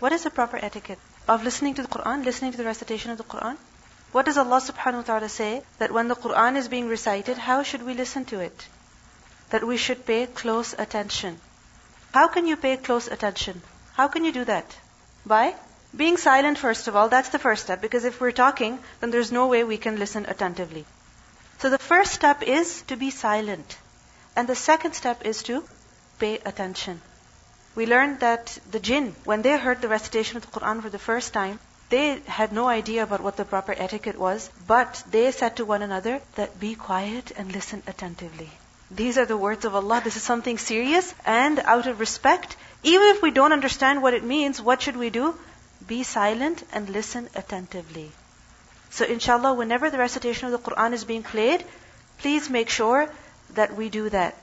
What is the proper etiquette of listening to the Qur'an, listening to the recitation of the Qur'an? What does Allah subhanahu wa ta'ala say? That when the Qur'an is being recited, how should we listen to it? That we should pay close attention. How can you pay close attention? How can you do that? By being silent, first of all. That's the first step. Because if we're talking, then there's no way we can listen attentively. So the first step is to be silent. And the second step is to pay attention. We learned that the jinn, when they heard the recitation of the Qur'an for the first time, they had no idea about what the proper etiquette was, but they said to one another that be quiet and listen attentively. These are the words of Allah. This is something serious, and out of respect, even if we don't understand what it means, what should we do? Be silent and listen attentively. So inshallah, whenever the recitation of the Qur'an is being played, please make sure that we do that.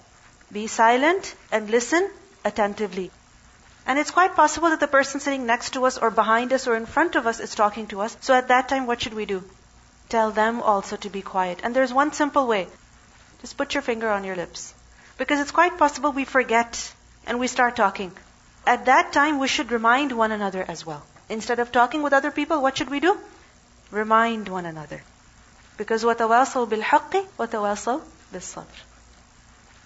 Be silent and listen attentively. And it's quite possible that the person sitting next to us or behind us or in front of us is talking to us. So at that time, what should we do? Tell them also to be quiet. And there's one simple way. Just put your finger on your lips. Because it's quite possible we forget and we start talking. At that time, we should remind one another as well. Instead of talking with other people, what should we do? Remind one another. Because وَتَوَاصَوْا بِالْحَقِّ وَتَوَاصَوْا بِالصَّبْرِ.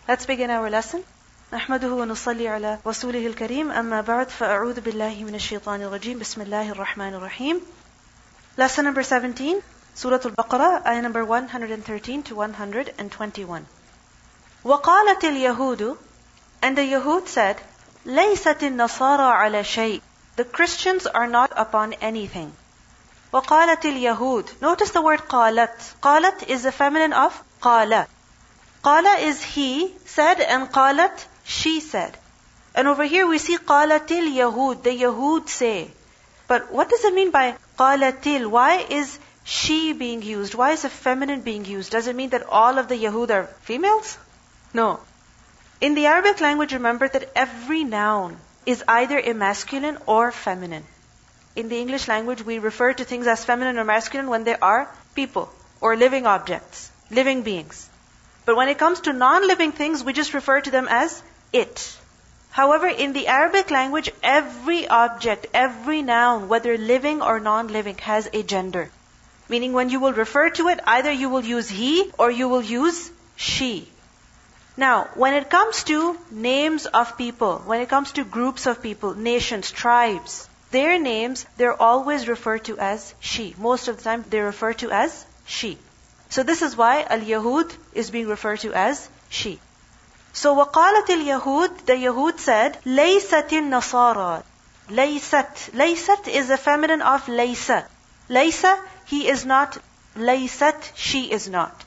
Let's begin our lesson. نحمده ونصلي على رسوله الكريم أما بعد فأعوذ بالله من الشيطان الرجيم بسم الله الرحمن الرحيم. Lesson number 17, Surah Al-Baqarah, ayah number 113 to 121. وقالت اليهود, and the Yahud said, ليست النصارى على شيء. The Christians are not upon anything. وقالت اليهود. Notice the word قالت. قالت is the feminine of قال. قال is he said, and قالت she said. And over here we see qalatil Yahud, the Yahud say. But what does it mean by qalatil? Why is she being used? Why is a feminine being used? Does it mean that all of the Yahud are females? No. In the Arabic language, remember that every noun is either a masculine or feminine. In the English language, we refer to things as feminine or masculine when they are people or living objects, living beings. But when it comes to non-living things, we just refer to them as it. However, in the Arabic language, every object, every noun, whether living or non-living, has a gender. Meaning when you will refer to it, either you will use he or you will use she. Now, when it comes to names of people, when it comes to groups of people, nations, tribes, their names, they're always referred to as she. Most of the time, they're referred to as she. So this is why Al-Yahud is being referred to as she. So وَقَالَتِ الْيَهُودِ, the Yahud said, لَيْسَتِ النَّصَارَى. لَيْسَتْ. لَيْسَتْ is the feminine of لَيْسَ. لَيْسَ, he is not. لَيْسَتْ, she is not.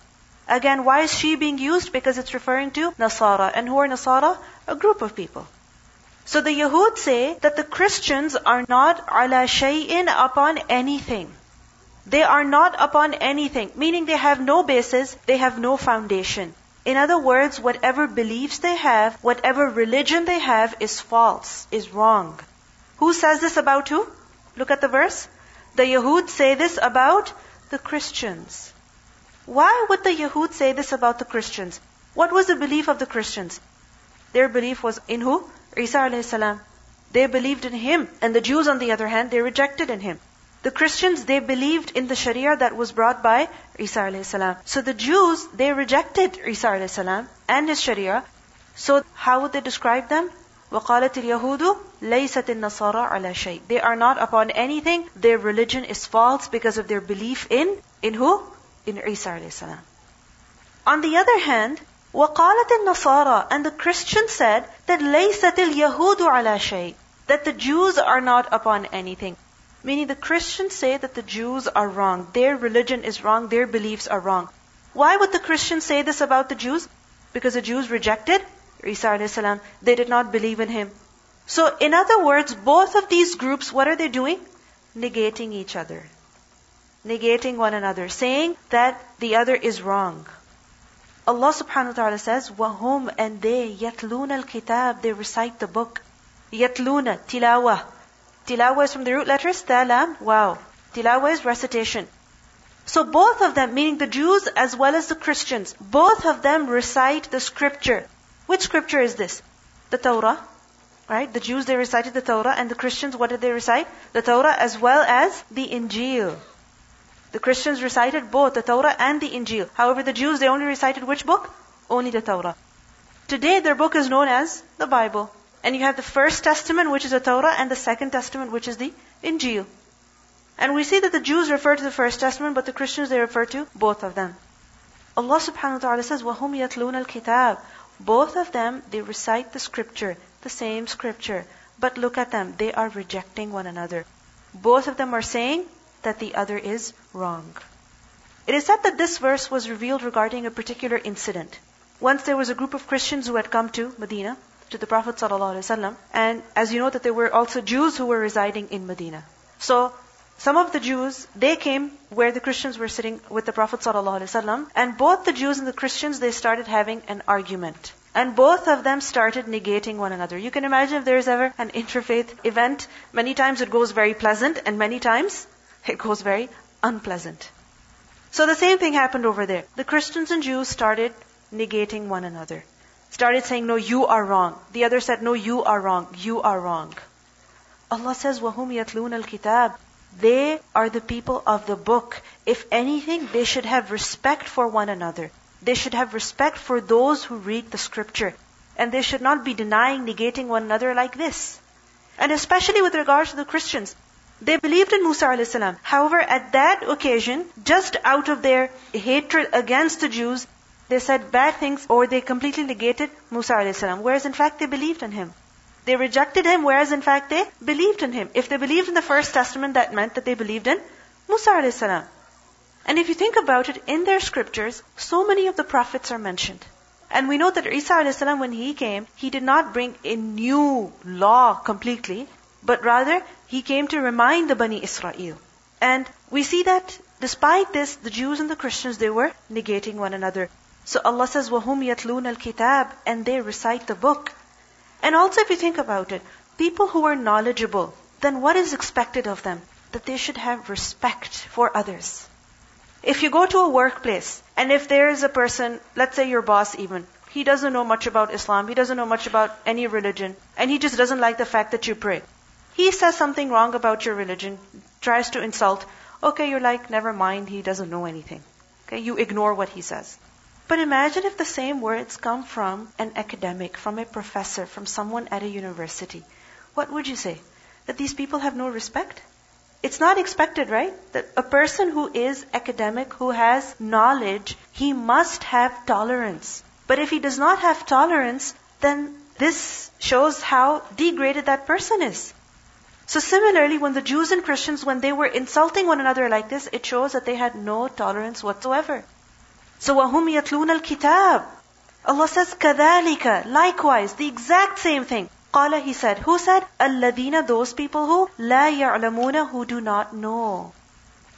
Again, why is she being used? Because it's referring to Nasara. And who are Nasara? A group of people. So the Yahud say that the Christians are not عَلَى شَيْءٍ, upon anything. They are not upon anything, meaning they have no basis, they have no foundation. In other words, whatever beliefs they have, whatever religion they have is false, is wrong. Who says this about who? Look at the verse. The Yahud say this about the Christians. Why would the Yahud say this about the Christians? What was the belief of the Christians? Their belief was in who? Isa alayhi salam. They believed in him. And the Jews, on the other hand, they rejected in him. The Christians, they believed in the Sharia that was brought by Isa alayhi salam. So the Jews, they rejected Isa alayhi salam and his Sharia. So how would they describe them? وَقَالَتِ الْيَهُودُ لَيْسَتِ النَّصَارَى عَلَى شَيْءٍ. They are not upon anything. Their religion is false because of their belief in who? In Isa alayhi salam. On the other hand, وَقَالَتِ النَّصَارَى, and the Christians said that لَيْسَتِ الْيَهُودُ عَلَى شَيْءٍ, that the Jews are not upon anything. Meaning the Christians say that the Jews are wrong. Their religion is wrong. Their beliefs are wrong. Why would the Christians say this about the Jews? Because the Jews rejected Isa alayhi salam. They did not believe in him. So in other words, both of these groups, what are they doing? Negating each other. Negating one another. Saying that the other is wrong. Allah subhanahu wa ta'ala says, وَهُمْ, and they, يَتْلُونَ الْكِتَابِ, they recite the book. يَتْلُونَ, tilawah. Tilawa is from the root letters, talam, wow. Tilawa is recitation. So both of them, meaning the Jews as well as the Christians, both of them recite the scripture. Which scripture is this? The Torah Right? The Jews, they recited the Torah, and the Christians, what did they recite? The Torah as well as the Injil. The Christians recited both the Torah and the Injil. However, the Jews, they only recited which book? Only the Torah. Today, their book is known as the Bible. And you have the First Testament, which is the Torah, and the Second Testament, which is the Injil. And we see that the Jews refer to the First Testament, but the Christians, they refer to both of them. Allah subhanahu wa ta'ala says, وَهُمْ يَتْلُونَ الْكِتَابِ. Both of them, they recite the scripture, the same scripture. But look at them, they are rejecting one another. Both of them are saying that the other is wrong. It is said that this verse was revealed regarding a particular incident. Once there was a group of Christians who had come to Medina, to the Prophet ﷺ, and as you know that there were also Jews who were residing in Medina. So some of the Jews, they came where the Christians were sitting with the Prophet ﷺ, and both the Jews and the Christians, they started having an argument. And both of them started negating one another. You can imagine if there is ever an interfaith event, many times it goes very pleasant and many times it goes very unpleasant. So the same thing happened over there. The Christians and Jews started negating one another. Started saying, no, you are wrong. The other said, no, you are wrong. You are wrong. Allah says, وَهُمْ يَتْلُونَ الْكِتَابِ. They are the people of the book. If anything, they should have respect for one another. They should have respect for those who read the scripture. And they should not be denying, negating one another like this. And especially with regards to the Christians. They believed in Musa alayhi salam. However, at that occasion, just out of their hatred against the Jews, they said bad things or they completely negated Musa alayhi salam, whereas in fact they believed in him. They rejected him, whereas in fact they believed in him. If they believed in the First Testament, that meant that they believed in Musa alayhi salam. And if you think about it, in their scriptures, so many of the prophets are mentioned. And we know that Isa alayhi salam, when he came, he did not bring a new law completely, but rather he came to remind the Bani Israel. And we see that despite this, the Jews and the Christians, they were negating one another. So Allah says, وَهُمْ يَتْلُونَ الْكِتَابِ. And they recite the book. And also if you think about it, people who are knowledgeable, then what is expected of them? That they should have respect for others. If you go to a workplace, and if there is a person, let's say your boss even, he doesn't know much about Islam, he doesn't know much about any religion, and he just doesn't like the fact that you pray. He says something wrong about your religion, tries to insult. Okay, you're like, never mind, he doesn't know anything. Okay, you ignore what he says. But imagine if the same words come from an academic, from a professor, from someone at a university. What would you say? That these people have no respect? It's not expected, right? That a person who is academic, who has knowledge, he must have tolerance. But if he does not have tolerance, then this shows how degraded that person is. So similarly, when the Jews and Christians, when they were insulting one another like this, it shows that they had no tolerance whatsoever. So, وَهُمْ يَتْلُونَ الْكِتَابِ. Allah says, كَذَلِكَ. Likewise, the exact same thing. قَالَ. He said. Who said? الَّذِينَ. Those people who لَا يَعْلَمُونَ. Who do not know.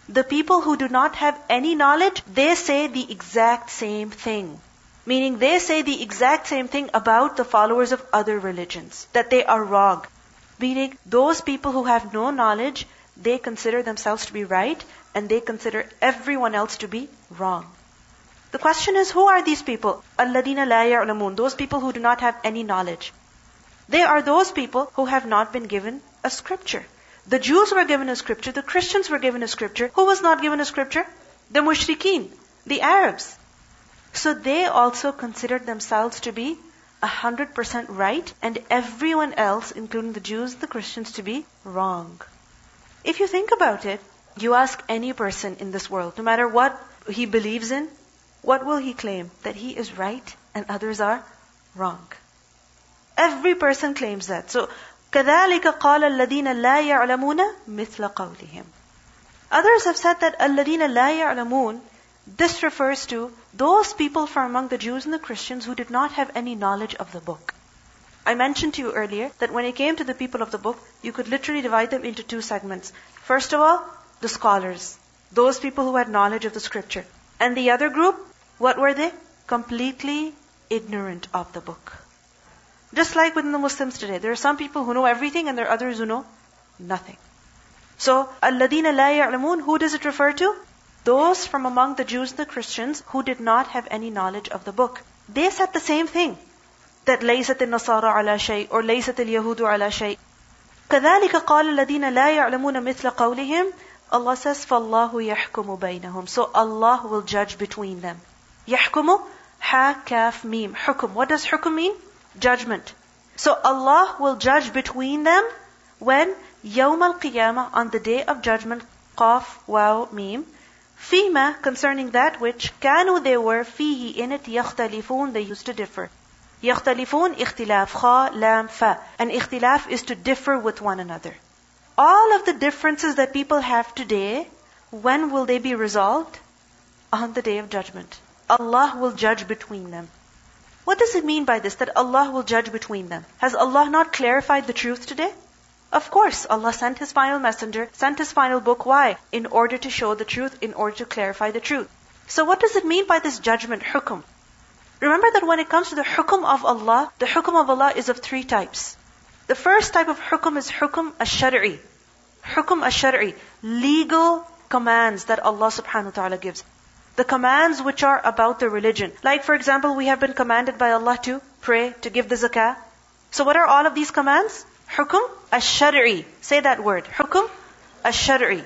The people who do not have any knowledge, they say the exact same thing. Meaning, they say the exact same thing about the followers of other religions. That they are wrong. Meaning, those people who have no knowledge, they consider themselves to be right, and they consider everyone else to be wrong. The question is, who are these people? الَّذِينَ لَا يَعْلَمُونَ. Those people who do not have any knowledge. They are those people who have not been given a scripture. The Jews were given a scripture. The Christians were given a scripture. Who was not given a scripture? The mushrikeen, the Arabs. So they also considered themselves to be 100% right, and everyone else, including the Jews, the Christians, to be wrong. If you think about it, you ask any person in this world, no matter what he believes in, what will he claim? That he is right and others are wrong. Every person claims that. So, كَذَلِكَ قَالَ الَّذِينَ لَا يَعْلَمُونَ مِثْلَ قَوْلِهِمْ. Others have said that الَّذِينَ لَا يَعْلَمُونَ, this refers to those people from among the Jews and the Christians who did not have any knowledge of the book. I mentioned to you earlier that when it came to the people of the book, you could literally divide them into two segments. First of all, the scholars, those people who had knowledge of the scripture. And the other group, what were they? Completely ignorant of the book. Just like within the Muslims today, there are some people who know everything and there are others who know nothing. So, الَّذِينَ لَا يَعْلَمُونَ, who does it refer to? Those from among the Jews and the Christians who did not have any knowledge of the book. They said the same thing. that لَيْسَتِ النَّصَارَى عَلَى شَيْءٍ or لَيْسَتِ الْيَهُودُ عَلَى شَيْءٍ. كَذَلِكَ قَالَ الَّذِينَ لَا يَعْلَمُونَ مِثْلَ قَوْلِهِمْ. Allah says, فَاللَّهُ يَحْكُمُ بَيْنَهُمْ. So Allah will judge between them. يَحْكُمُ حَا كَاف مِيم حُكُم. What does حُكُم mean? Judgment. So Allah will judge between them when يَوْمَ الْقِيَامَةِ on the day of judgment. قَاف وَاو مِيم. فِيمَا concerning that which كَانُوا they were فِيهِ in it يَخْتَلِفُونَ they used to differ. يَخْتَلِفُونَ اِخْتِلَاف خَا لَام فَا. And اِخْتِلاف is to differ with one another. All of the differences that people have today, when will they be resolved? On the day of judgment. Allah will judge between them. What does it mean by this, that Allah will judge between them? Has Allah not clarified the truth today? Of course, Allah sent His final messenger, sent His final book. Why? In order to show the truth, in order to clarify the truth. So what does it mean by this judgment, hukum? Remember that when it comes to the hukum of Allah is of three types. The first type of hukum is hukum ash-shar'i. Hukum ash-shar'i, legal commands that Allah subhanahu wa ta'ala gives. The commands which are about the religion. Like for example, we have been commanded by Allah to pray, to give the zakah. So what are all of these commands? Hukum ash-shar'i. Say that word. Hukum ash-shar'i.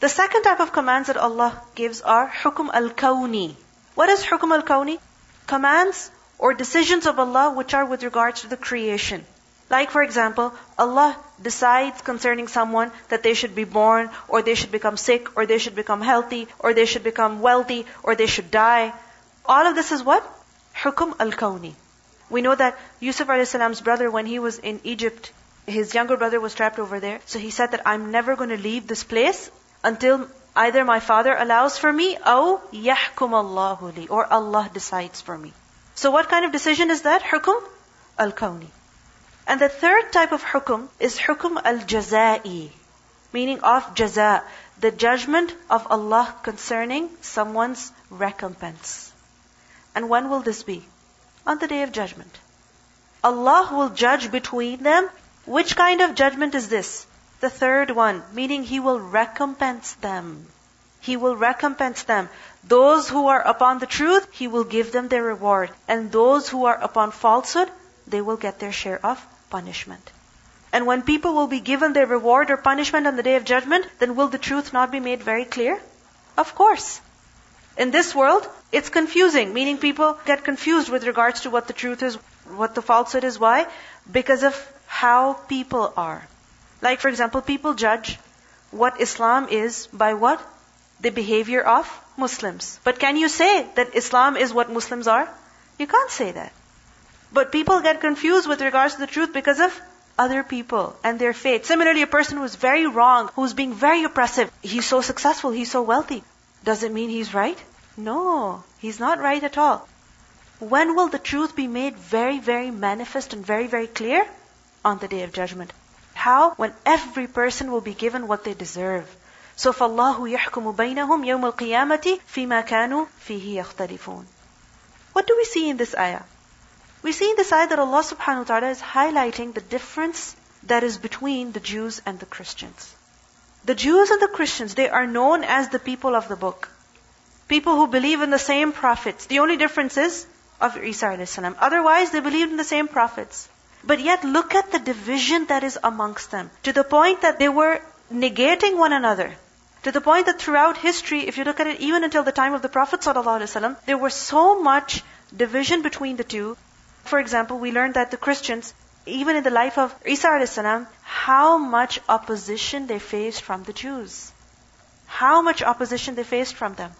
The second type of commands that Allah gives are hukum al-kawni. What is hukum al-kawni? Commands or decisions of Allah which are with regards to the creation. Like for example, Allah decides concerning someone that they should be born, or they should become sick, or they should become healthy, or they should become wealthy, or they should die. All of this is what? Hukum al-Kawni. We know that Yusuf alayhi salam's brother, when he was in Egypt, his younger brother was trapped over there. So he said that, I'm never going to leave this place until either my father allows for me, or yahkum Allahu li, or Allah decides for me. So what kind of decision is that? Hukum al-Kawni. And the third type of hukum is hukum al-jazai, meaning of jaza, the judgment of Allah concerning someone's recompense. And when will this be? On the day of judgment. Allah will judge between them. Which kind of judgment is this? The third one, meaning He will recompense them. He will recompense them. Those who are upon the truth, He will give them their reward. And those who are upon falsehood, they will get their share of punishment. And when people will be given their reward or punishment on the day of judgment, then will the truth not be made very clear? Of course. In this world, it's confusing, meaning people get confused with regards to what the truth is, what the falsehood is. Why? Because of how people are. Like for example, people judge what Islam is by what? The behavior of Muslims. But can you say that Islam is what Muslims are? You can't say that. But people get confused with regards to the truth because of other people and their faith. Similarly, a person who's very wrong, who's being very oppressive, he's so successful, he's so wealthy. Does it mean he's right? No, he's not right at all. When will the truth be made very, very manifest and very, very clear? On the day of judgment. How? When every person will be given what they deserve. So, فَاللَّهُ يَحْكُمُ بَيْنَهُمْ يَوْمَ الْقِيَامَةِ فِي مَا كَانُوا فِيهِ يَخْتَلِفُونَ. What do we see in this ayah? We see in this ayah that Allah subhanahu wa ta'ala is highlighting the difference that is between the Jews and the Christians. The Jews and the Christians, they are known as the people of the book. People who believe in the same prophets. The only difference is of Isa alayhi salam. Otherwise, they believed in the same prophets. But yet, look at the division that is amongst them. To the point that they were negating one another. To the point that throughout history, if you look at it, even until the time of the Prophet sallallahu alayhi wasallam, there was so much division between the two. For example, we learned that the Christians, even in the life of Isa alayhi salam, how much opposition they faced from the Jews. How much opposition they faced from them.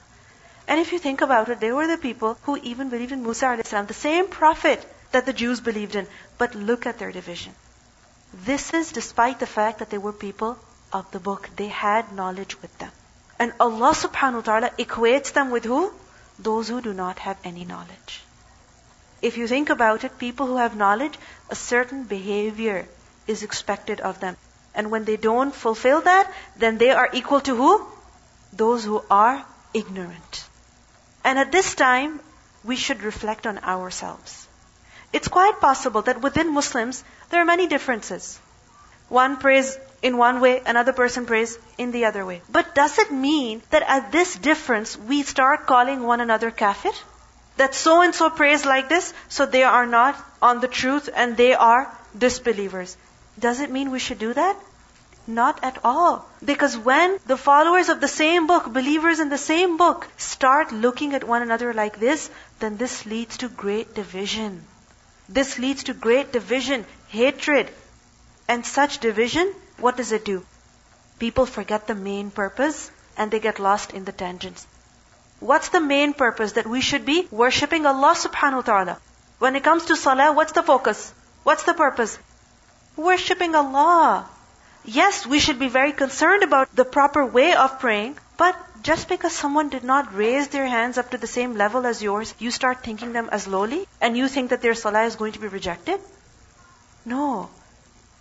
And if you think about it, they were the people who even believed in Musa alayhi salam, the same prophet that the Jews believed in. But look at their division. This is despite the fact that they were people of the book. They had knowledge with them. And Allah subhanahu wa ta'ala equates them with who? Those who do not have any knowledge. If you think about it, people who have knowledge, a certain behavior is expected of them. And when they don't fulfill that, then they are equal to who? Those who are ignorant. And at this time, we should reflect on ourselves. It's quite possible that within Muslims, there are many differences. One prays in one way, another person prays in the other way. But does it mean that at this difference, we start calling one another kafir? that so and so prays like this, so they are not on the truth and they are disbelievers. Does it mean we should do that? Not at all. Because when the followers of the same book, believers in the same book, start looking at one another like this, then this leads to great division. This leads to great division, hatred. And such division, what does it do? People forget the main purpose and they get lost in the tangents. What's the main purpose? That we should be worshipping Allah subhanahu wa ta'ala. When it comes to salah, what's the focus? What's the purpose? Worshipping Allah. Yes, we should be very concerned about the proper way of praying, but just because someone did not raise their hands up to the same level as yours, you start thinking them as lowly, and you think that their salah is going to be rejected? No.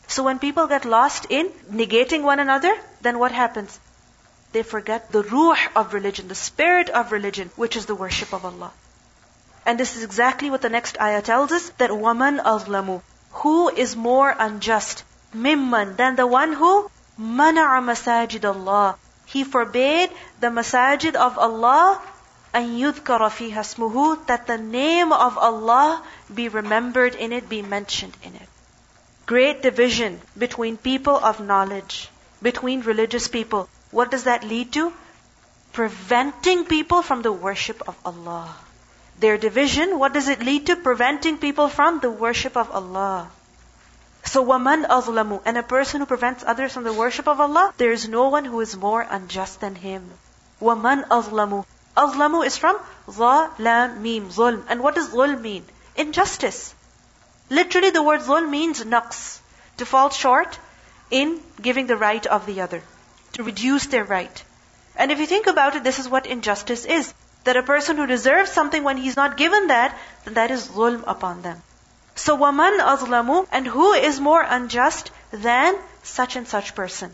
So when people get lost in negating one another, then what happens? They forget the ruh of religion, the spirit of religion, which is the worship of Allah. And this is exactly what the next ayah tells us, that وَمَنْ أَظْلَمُ, who is more unjust? Mimman, than the one who mana'a masajid Allah, he forbade the masajid of Allah, an yudhkara fiha ismuhu, that the name of Allah be remembered in it, be mentioned in it. Great division between people of knowledge, between religious people. What does that lead to? Preventing people from the worship of Allah. Their division, what does it lead to? Preventing people from the worship of Allah. So, وَمَنْ أَظْلَمُ, and a person who prevents others from the worship of Allah, there is no one who is more unjust than him. وَمَنْ أَظْلَمُ. أَظْلَمُ is from ظَلَمِيم, ظُلْم. And what does ظُلْم mean? Injustice. Literally the word ظُلْم means naqs, to fall short in giving the right of the other, to reduce their right. And if you think about it, this is what injustice is. That a person who deserves something, when he's not given that, then that is ظُلْم upon them. So, وَمَنْ أَظْلَمُ, and who is more unjust than such and such person?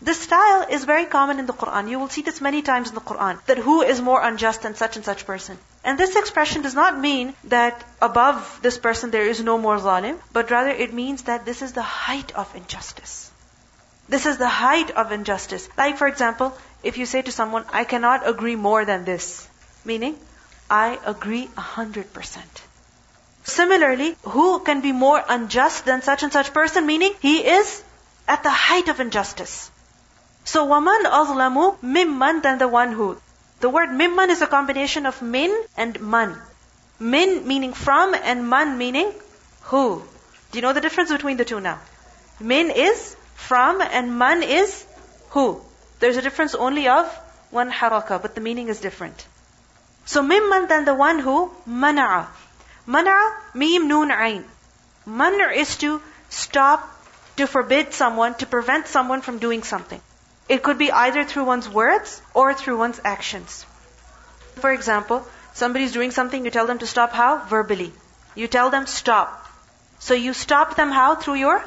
This style is very common in the Qur'an. You will see this many times in the Qur'an, that who is more unjust than such and such person. And this expression does not mean that above this person there is no more zalim, but rather it means that this is the height of injustice. This is the height of injustice. Like for example, if you say to someone, I cannot agree more than this, meaning, I agree 100%. Similarly, who can be more unjust than such and such person? Meaning, he is at the height of injustice. So, وَمَنْ أَظْلَمُ مِمَّنْ, than the one who. The word mimman is a combination of min and man. Min meaning from and man meaning who. Do you know the difference between the two now? Min is from and man is who. There's a difference only of one harakah, but the meaning is different. So, mimman, than the one who mana'a. Mana, mim, noon, ayn. Mana is to stop, to forbid someone, to prevent someone from doing something. It could be either through one's words or through one's actions. For example, somebody's doing something, you tell them to stop how? Verbally. You tell them stop. So you stop them how? Through your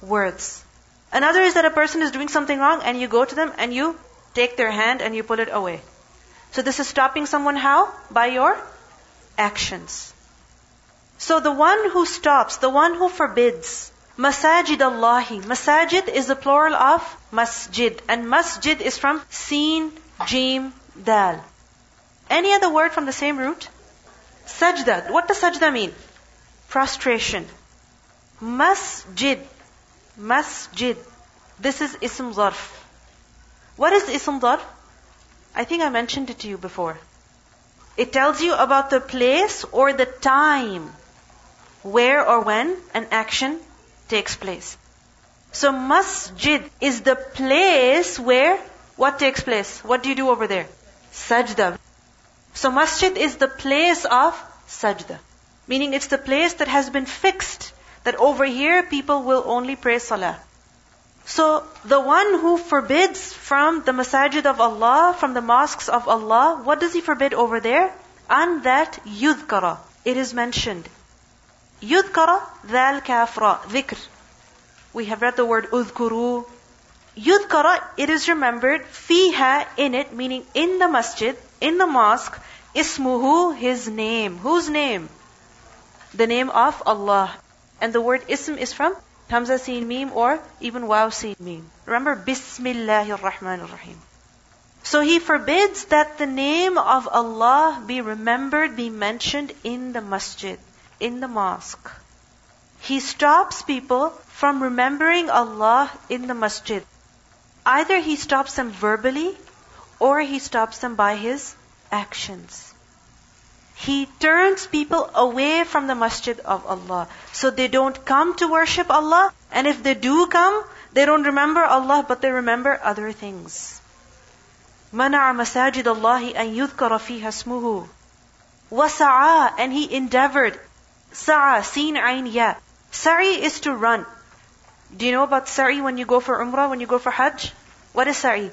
words. Another is that a person is doing something wrong and you go to them and you take their hand and you pull it away. So this is stopping someone how? By your actions. So the one who stops, the one who forbids, masajid Allahi. Masajid is the plural of masjid. And masjid is from seen, jim, dal. Any other word from the same root? Sajda. What does sajda mean? Prostration. Masjid. Masjid. This is ism zarf. What is ism zarf? I think I mentioned it to you before. It tells you about the place or the time where or when an action takes place. So masjid is the place where what takes place? What do you do over there? Sajda. So masjid is the place of sajda. Meaning it's the place that has been fixed, that over here people will only pray salah. So the one who forbids from the masajid of Allah, from the mosques of Allah, what does he forbid over there? And that yudhkara, it is mentioned. Yudhkara, dhal kafra, dhikr. We have read the word udhkuru. Yudhkara, it is remembered, fiha, in it, meaning in the masjid, in the mosque, ismuhu, his name. Whose name? The name of Allah. And the word ism is from Hamza seen meme or even Wow seen meme. Remember, Bismillahir Rahmanir Rahim. So he forbids that the name of Allah be remembered, be mentioned in the masjid, in the mosque. He stops people from remembering Allah in the masjid. Either he stops them verbally or he stops them by his actions. He turns people away from the masjid of Allah. So they don't come to worship Allah. And if they do come, they don't remember Allah, but they remember other things. Mana'a masajid Allahi an yudhkara fiha ismuhu. Wasa'a, and he endeavored. Sa'a, seen ayn ya. Sa'i is to run. Do you know about sa'i when you go for umrah, when you go for hajj? What is sa'i?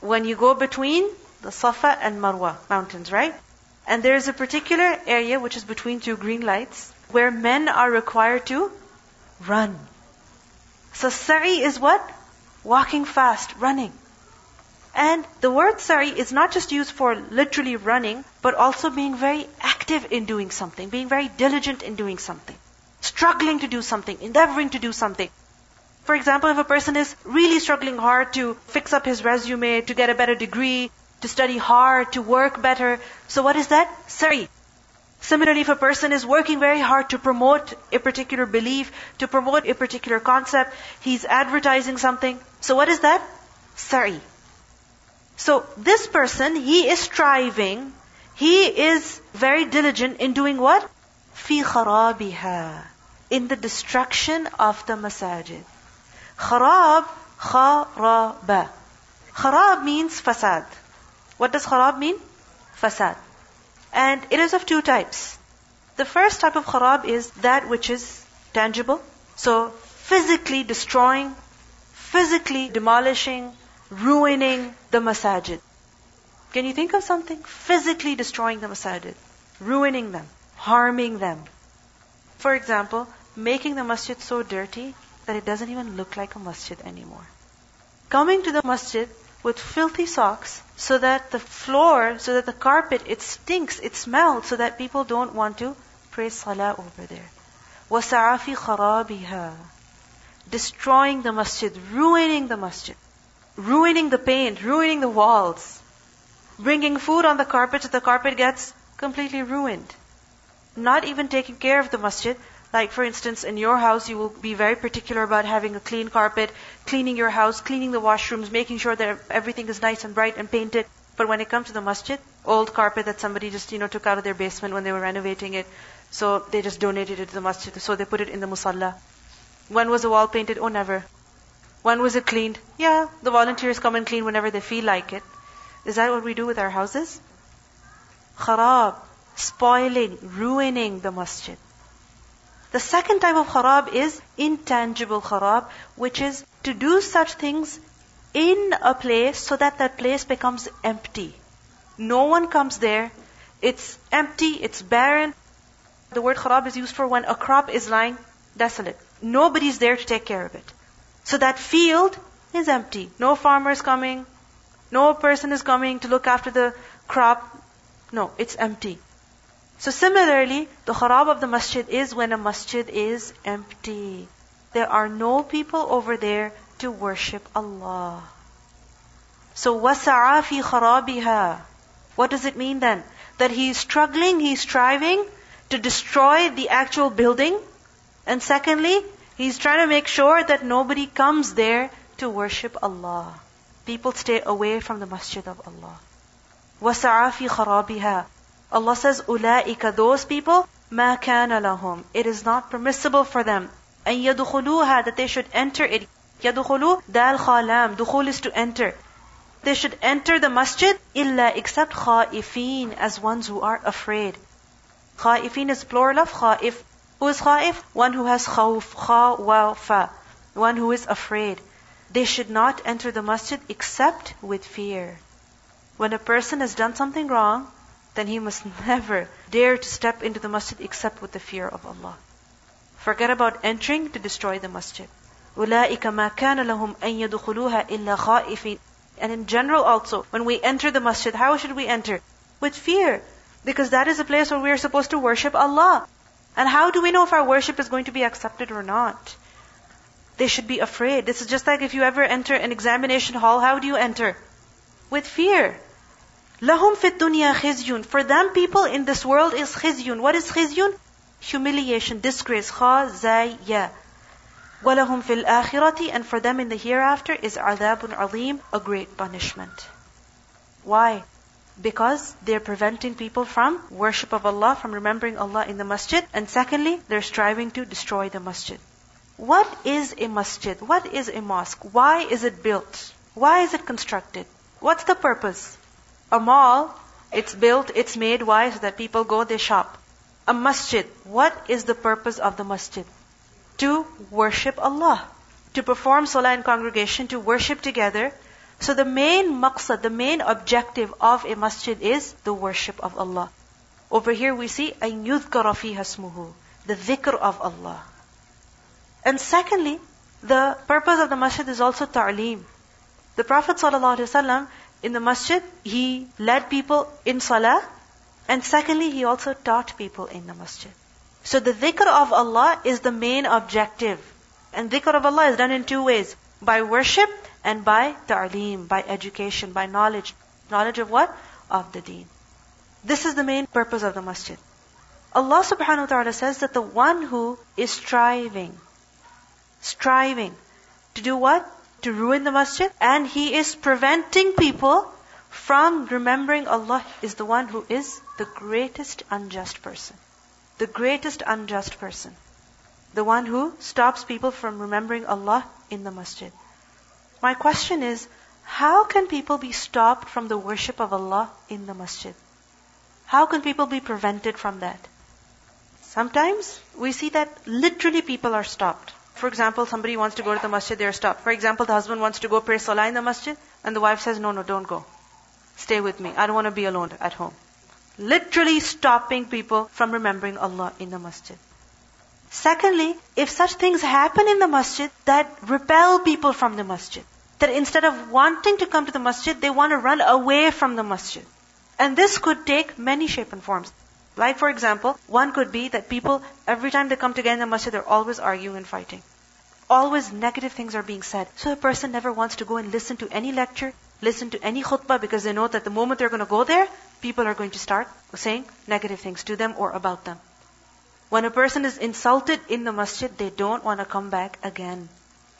When you go between the Safa and Marwa mountains, right? And there is a particular area which is between two green lights where men are required to run. So sa'i is what? Walking fast, running. And the word sa'i is not just used for literally running, but also being very active in doing something, being very diligent in doing something, struggling to do something, endeavoring to do something. For example, if a person is really struggling hard to fix up his resume, to get a better degree, to study hard, to work better, so what is that? Sa'i. Similarly, if a person is working very hard to promote a particular belief, to promote a particular concept, he's advertising something, so what is that? Sa'i. So this person, he is striving, he is very diligent in doing what? فِي خَرَابِهَا, in the destruction of the masajid. Kharab, kharaba. Kharab means fasad. What does kharab mean? Fasad. And it is of two types. The first type of kharab is that which is tangible. So physically destroying, physically demolishing, ruining the masajid. Can you think of something? Physically destroying the masajid, ruining them, harming them. For example, making the masjid so dirty that it doesn't even look like a masjid anymore. Coming to the masjid with filthy socks so that the floor, so that the carpet, it stinks, it smells, so that people don't want to pray salah over there. وَسَعَى فِي خَرَابِهَا, destroying the masjid, ruining the masjid, ruining the paint, ruining the walls, bringing food on the carpet so the carpet gets completely ruined. Not even taking care of the masjid. Like for instance, in your house, you will be very particular about having a clean carpet, cleaning your house, cleaning the washrooms, making sure that everything is nice and bright and painted. But when it comes to the masjid, old carpet that somebody just took out of their basement when they were renovating it, so they just donated it to the masjid, so they put it in the musalla. When was the wall painted? Oh, never. When was it cleaned? Yeah, the volunteers come and clean whenever they feel like it. Is that what we do with our houses? Kharab, spoiling, ruining the masjid. The second type of kharab is intangible kharab, which is to do such things in a place so that that place becomes empty. No one comes there. It's empty, it's barren. The word kharab is used for when a crop is lying desolate. Nobody's there to take care of it. So that field is empty. No farmer is coming. No person is coming to look after the crop. No, it's empty. So similarly, the kharab of the masjid is when a masjid is empty. There are no people over there to worship Allah. So wasa'a fi kharabiha. What does it mean then? That he is struggling, he is striving to destroy the actual building. And secondly, he is trying to make sure that nobody comes there to worship Allah. People stay away from the masjid of Allah. Wasa'a fi kharabiha. Allah says, أُولَٰئِكَ, those people, مَا كَانَ لَهُمْ, it is not permissible for them. And يَدُخُلُوهَا, that they should enter it. يَدُخُلُوا دَالْ خَالَامْ, دُخُل is to enter. They should enter the masjid, إِلَّا, except خَائِفِينَ, as ones who are afraid. خَائِفِينَ is plural of خَائِف. Who is خَائِف? One who has خَوْف, خَوَافَ, one who is afraid. They should not enter the masjid except with fear. When a person has done something wrong, then he must never dare to step into the masjid except with the fear of Allah. Forget about entering to destroy the masjid. أُولَٰئِكَ مَا كَانَ لَهُمْ أَن يَدْخُلُوهَا إِلَّا خَائِفِينَ. And in general also, when we enter the masjid, how should we enter? With fear. Because that is a place where we are supposed to worship Allah. And how do we know if our worship is going to be accepted or not? They should be afraid. This is just like if you ever enter an examination hall, how do you enter? with fear. لَهُمْ فِي الدُّنْيَا خِزْيٌ. For them, people in this world is خِزْيٌ. What is خِزْيٌ? Humiliation, disgrace. خَزَيَّ. وَلَهُمْ فِي الْآخِرَةِ. And for them in the hereafter is عَذَابٌ عَظِيمٌ, a great punishment. Why? Because they're preventing people from worship of Allah, from remembering Allah in the masjid. And secondly, they're striving to destroy the masjid. What is a masjid? What is a mosque? Why is it built? Why is it constructed? What's the purpose? A mall, it's built, it's made, why? So that people go, they shop. A masjid, what is the purpose of the masjid? To worship Allah, to perform salah in congregation, to worship together. So the main maqsad, the main objective of a masjid is the worship of Allah. Over here we see, أَن يُذْكَرَ فِيهَا اسْمُهُ, the dhikr of Allah. And secondly, the purpose of the masjid is also ta'aleem. The Prophet ﷺ, in the masjid, he led people in salah, and secondly, he also taught people in the masjid. So the dhikr of Allah is the main objective. And dhikr of Allah is done in two ways, by worship and by ta'aleem, by education, by knowledge. Knowledge of what? Of the deen. This is the main purpose of the masjid. Allah subhanahu wa ta'ala says that the one who is striving to do what? To ruin the masjid, and he is preventing people from remembering Allah, is the one who is the greatest unjust person. The greatest unjust person. The one who stops people from remembering Allah in the masjid. My question is, how can people be stopped from the worship of Allah in the masjid? How can people be prevented from that? Sometimes we see that literally people are stopped. For example, somebody wants to go to the masjid, they are stopped. For example, the husband wants to go pray salah in the masjid, and the wife says, no, don't go. Stay with me. I don't want to be alone at home. Literally stopping people from remembering Allah in the masjid. Secondly, if such things happen in the masjid that repel people from the masjid, that instead of wanting to come to the masjid, they want to run away from the masjid. And this could take many shapes and forms. Like for example, one could be that people, every time they come together in the masjid, they're always arguing and fighting. Always negative things are being said. So a person never wants to go and listen to any lecture, listen to any khutbah, because they know that the moment they're going to go there, people are going to start saying negative things to them or about them. When a person is insulted in the masjid, they don't want to come back again.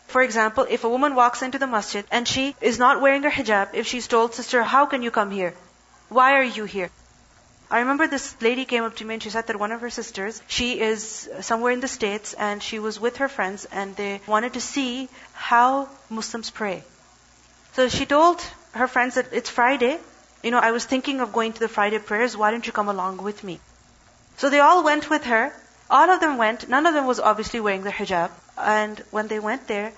For example, if a woman walks into the masjid and she is not wearing her hijab, if she's told, sister, how can you come here? Why are you here? I remember this lady came up to me and she said that one of her sisters, she is somewhere in the States and she was with her friends and they wanted to see how Muslims pray. So she told her friends that it's Friday. I was thinking of going to the Friday prayers. Why don't you come along with me? So they all went with her. All of them went. None of them was obviously wearing their hijab. And when they went there,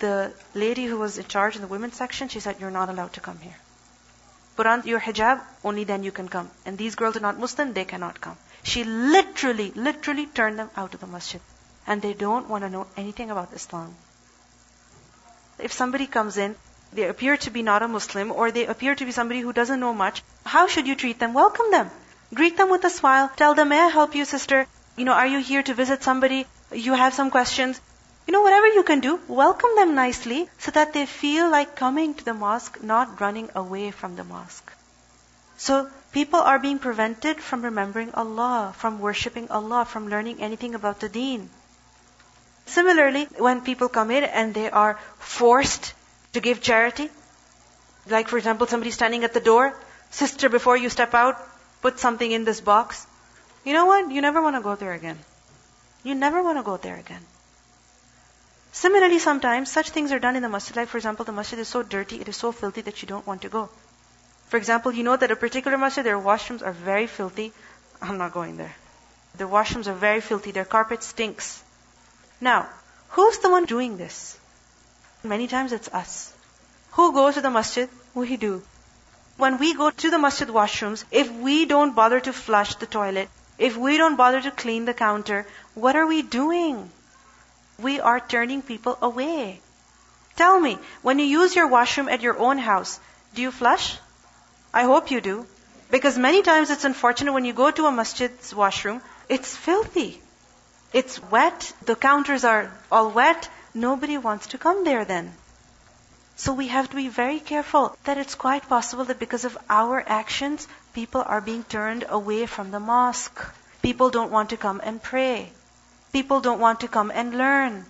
the lady who was in charge in the women's section, she said, you're not allowed to come here. Put on your hijab, only then you can come. And these girls are not Muslim, they cannot come. She literally turned them out of the masjid. And they don't want to know anything about Islam. If somebody comes in, they appear to be not a Muslim, or they appear to be somebody who doesn't know much, how should you treat them? Welcome them. Greet them with a smile. Tell them, may I help you, sister? Are you here to visit somebody? You have some questions? Whatever you can do, welcome them nicely so that they feel like coming to the mosque, not running away from the mosque. So people are being prevented from remembering Allah, from worshipping Allah, from learning anything about the deen. Similarly, when people come in and they are forced to give charity, like for example, somebody standing at the door, sister, before you step out, put something in this box. You know what? You never want to go there again. You never want to go there again. Similarly, sometimes such things are done in the masjid. Like, for example, the masjid is so dirty, it is so filthy that you don't want to go. For example, that a particular masjid, their washrooms are very filthy. I'm not going there. Their washrooms are very filthy. Their carpet stinks. Now, who's the one doing this? Many times it's us. Who goes to the masjid? We do. When we go to the masjid washrooms, if we don't bother to flush the toilet, if we don't bother to clean the counter, what are we doing? We are turning people away. Tell me, when you use your washroom at your own house, do you flush? I hope you do. Because many times it's unfortunate when you go to a masjid's washroom, it's filthy. It's wet. The counters are all wet. Nobody wants to come there then. So we have to be very careful that it's quite possible that because of our actions, people are being turned away from the mosque. People don't want to come and pray. People don't want to come and learn.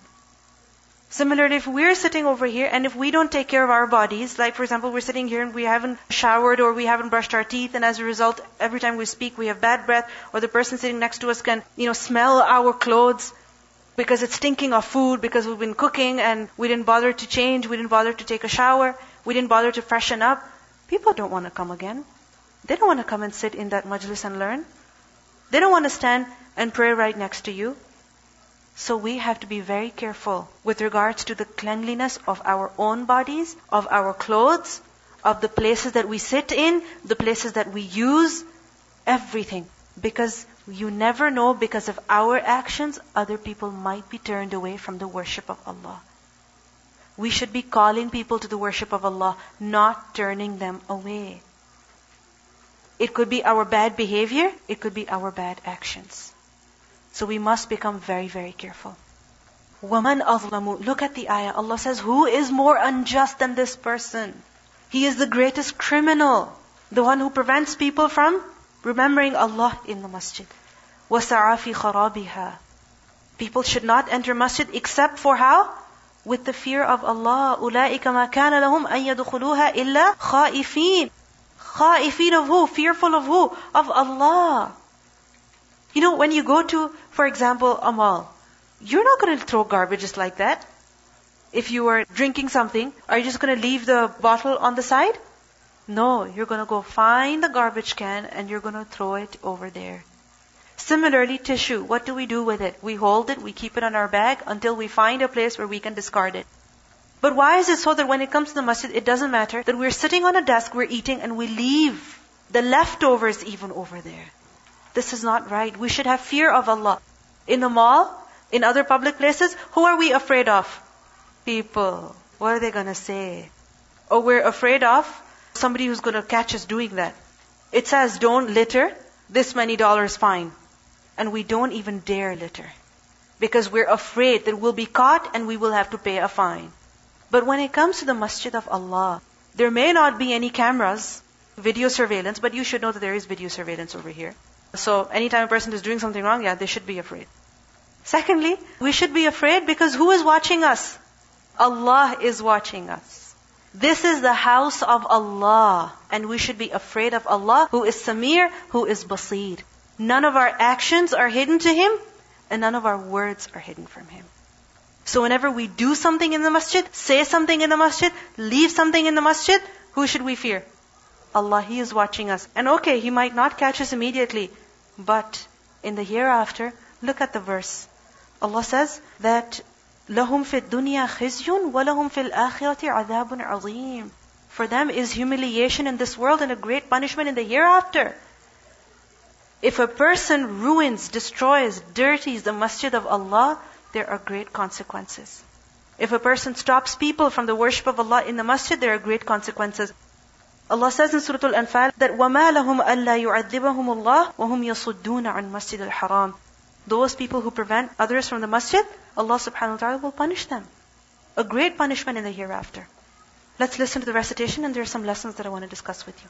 Similarly, if we're sitting over here and if we don't take care of our bodies, like for example, we're sitting here and we haven't showered or we haven't brushed our teeth, and as a result, every time we speak, we have bad breath, or the person sitting next to us can, smell our clothes because it's stinking of food, because we've been cooking and we didn't bother to change, we didn't bother to take a shower, we didn't bother to freshen up. People don't want to come again. They don't want to come and sit in that majlis and learn. They don't want to stand and pray right next to you. So we have to be very careful with regards to the cleanliness of our own bodies, of our clothes, of the places that we sit in, the places that we use, everything. Because you never know, because of our actions, other people might be turned away from the worship of Allah. We should be calling people to the worship of Allah, not turning them away. It could be our bad behavior, it could be our bad actions. So we must become very, very careful. وَمَنْ أَظْلَمُ. Look at the ayah. Allah says, who is more unjust than this person? He is the greatest criminal. The one who prevents people from remembering Allah in the masjid. وَسَعَى فِي خَرَابِهَا. People should not enter masjid except for how? With the fear of Allah. أُولَٰئِكَ مَا كَانَ لَهُمْ أَن يَدْخُلُوهَا إِلَّا خَائِفِينَ. خَائِفِينَ of who? Fearful of who? Of Allah. When you go to, for example, a mall, you're not going to throw garbage just like that. If you are drinking something, are you just going to leave the bottle on the side? No, you're going to go find the garbage can and you're going to throw it over there. Similarly, tissue, what do we do with it? We hold it, we keep it on our bag until we find a place where we can discard it. But why is it so that when it comes to the masjid, it doesn't matter that we're sitting on a desk, we're eating and we leave the leftovers even over there? This is not right. We should have fear of Allah. In the mall, in other public places, who are we afraid of? People. What are they going to say? Or we're afraid of somebody who's going to catch us doing that. It says, don't litter, this many dollars fine. And we don't even dare litter. Because we're afraid that we'll be caught and we will have to pay a fine. But when it comes to the masjid of Allah, there may not be any cameras, video surveillance, but you should know that there is video surveillance over here. So anytime a person is doing something wrong, they should be afraid. Secondly, we should be afraid because who is watching us? Allah is watching us. This is the house of Allah. And we should be afraid of Allah, who is Samir, who is Basir. None of our actions are hidden to Him, and none of our words are hidden from Him. So whenever we do something in the masjid, say something in the masjid, leave something in the masjid, who should we fear? Allah, He is watching us. And okay, He might not catch us immediately, but in the hereafter, look at the verse. Allah says that لَهُمْ فِي الدُّنْيَا خِزْيٌ وَلَهُمْ فِي الْآخِرَةِ عَذَابٌ عَظِيمٌ. For them is humiliation in this world and a great punishment in the hereafter. If a person ruins, destroys, dirties the masjid of Allah, there are great consequences. If a person stops people from the worship of Allah in the masjid, there are great consequences. Allah says in Surah Al-Anfal that وَمَا لَهُمْ أَلَّا يُعَذِّبَهُمُ اللَّهُ وَهُمْ يَصُدُّونَ عَنْ مَسْجِدِ الْحَرَامِ. Those people who prevent others from the masjid, Allah subhanahu wa ta'ala will punish them. A great punishment in the hereafter. Let's listen to the recitation, and there are some lessons that I want to discuss with you.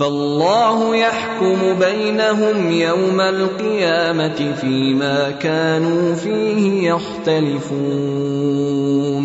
فَاللَّهُ يَحْكُمُ بَيْنَهُمْ يَوْمَ الْقِيَامَةِ فِيمَا كَانُوا فِيهِ يَخْتَلِفُونَ.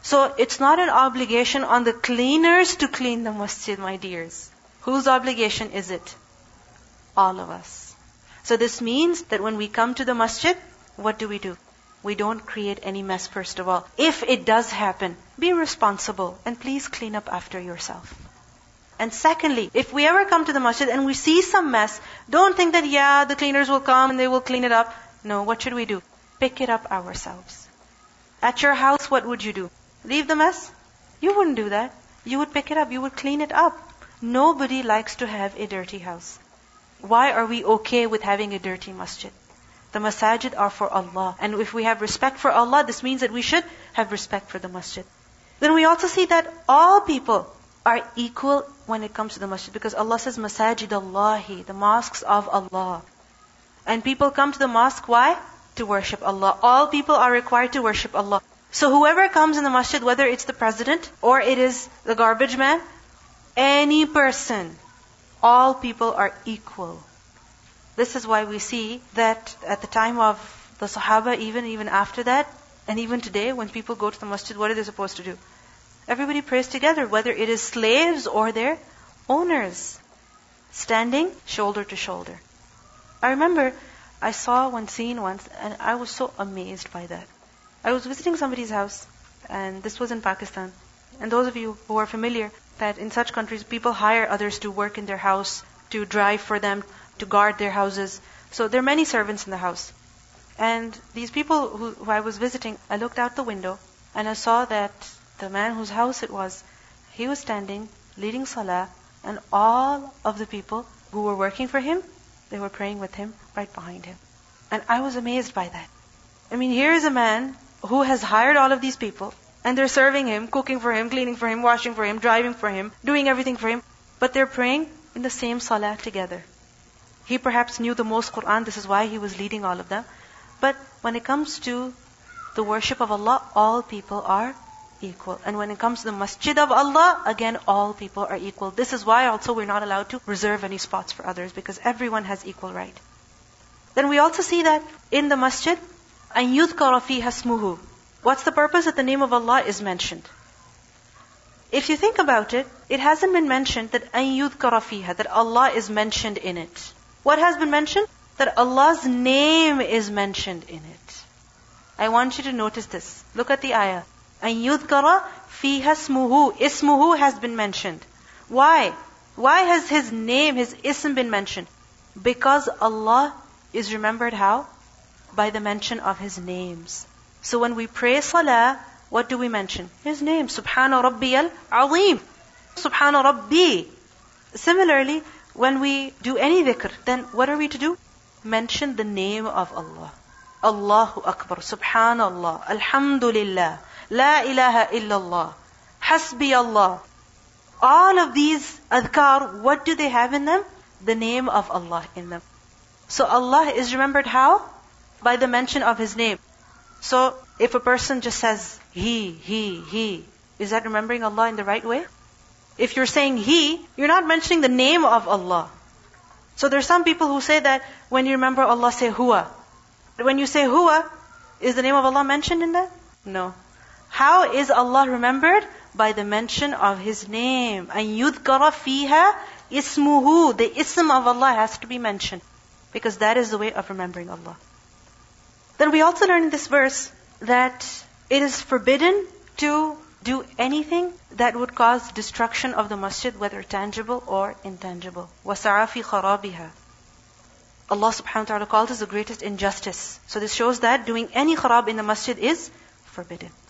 So it's not an obligation on the cleaners to clean the masjid, my dears. Whose obligation is it? All of us. So this means that when we come to the masjid, what do? We don't create any mess, first of all. If it does happen, be responsible and please clean up after yourself. And secondly, if we ever come to the masjid and we see some mess, don't think that, the cleaners will come and they will clean it up. No, what should we do? Pick it up ourselves. At your house, what would you do? Leave the mess? You wouldn't do that. You would pick it up. You would clean it up. Nobody likes to have a dirty house. Why are we okay with having a dirty masjid? The masajid are for Allah. And if we have respect for Allah, this means that we should have respect for the masjid. Then we also see that all people are equal when it comes to the masjid, because Allah says masajid Allahi, the mosques of Allah. And people come to the mosque, why? To worship Allah. All people are required to worship Allah. So whoever comes in the masjid, whether it's the president or it is the garbage man, any person, all people are equal. This is why we see that at the time of the Sahaba, even after that, and even today, when people go to the masjid, what are they supposed to do? Everybody prays together, whether it is slaves or their owners, standing shoulder to shoulder. I remember I saw one scene once, and I was so amazed by that. I was visiting somebody's house, and this was in Pakistan. And those of you who are familiar that in such countries, people hire others to work in their house, to drive for them, to guard their houses. So there are many servants in the house. And these people who I was visiting, I looked out the window, and I saw that the man whose house it was, he was standing, leading salah, and all of the people who were working for him, they were praying with him right behind him. And I was amazed by that. I mean, here is a man who has hired all of these people, and they're serving him, cooking for him, cleaning for him, washing for him, driving for him, doing everything for him. But they're praying in the same salah together. He perhaps knew the most Qur'an, this is why he was leading all of them. But when it comes to the worship of Allah, all people are equal. And when it comes to the masjid of Allah, again, all people are equal. This is why also we're not allowed to reserve any spots for others, because everyone has equal right. Then we also see that in the masjid, أَنْ يُذْكَرَ فِيهَا اسْمُهُ. What's the purpose that the name of Allah is mentioned? If you think about it, it hasn't been mentioned that أَنْ يُذْكَرَ فِيهَا, that Allah is mentioned in it. What has been mentioned? That Allah's name is mentioned in it. I want you to notice this. Look at the ayah. أَنْ يُذْكَرَ فِيهَا اسْمُهُ. Ismuhu has been mentioned. Why? Why has his name, his ism been mentioned? Because Allah is remembered how? By the mention of his names. So when we pray salah, what do we mention? His name. Subhana Rabbiyal Azim. Subhana Rabbi. Similarly, when we do any dhikr, then what are we to do? Mention the name of Allah. Allahu Akbar. Subhanallah. Alhamdulillah. La ilaha illallah. Hasbi Allah. All of these adhkar, what do they have in them? The name of Allah in them. So Allah is remembered how? By the mention of His name. So if a person just says, He, is that remembering Allah in the right way? If you're saying He, you're not mentioning the name of Allah. So there's some people who say that when you remember Allah, say Huwa. When you say Huwa, is the name of Allah mentioned in that? No. How is Allah remembered? By the mention of His name. أَنْ يُذْكَرَ فِيهَا إِسْمُهُ. The ism of Allah has to be mentioned, because that is the way of remembering Allah. Then we also learn in this verse that it is forbidden to do anything that would cause destruction of the masjid, whether tangible or intangible. وَسَعَى فِي خَرَابِهَا. Allah subhanahu wa ta'ala calls us the greatest injustice. So this shows that doing any kharab in the masjid is forbidden.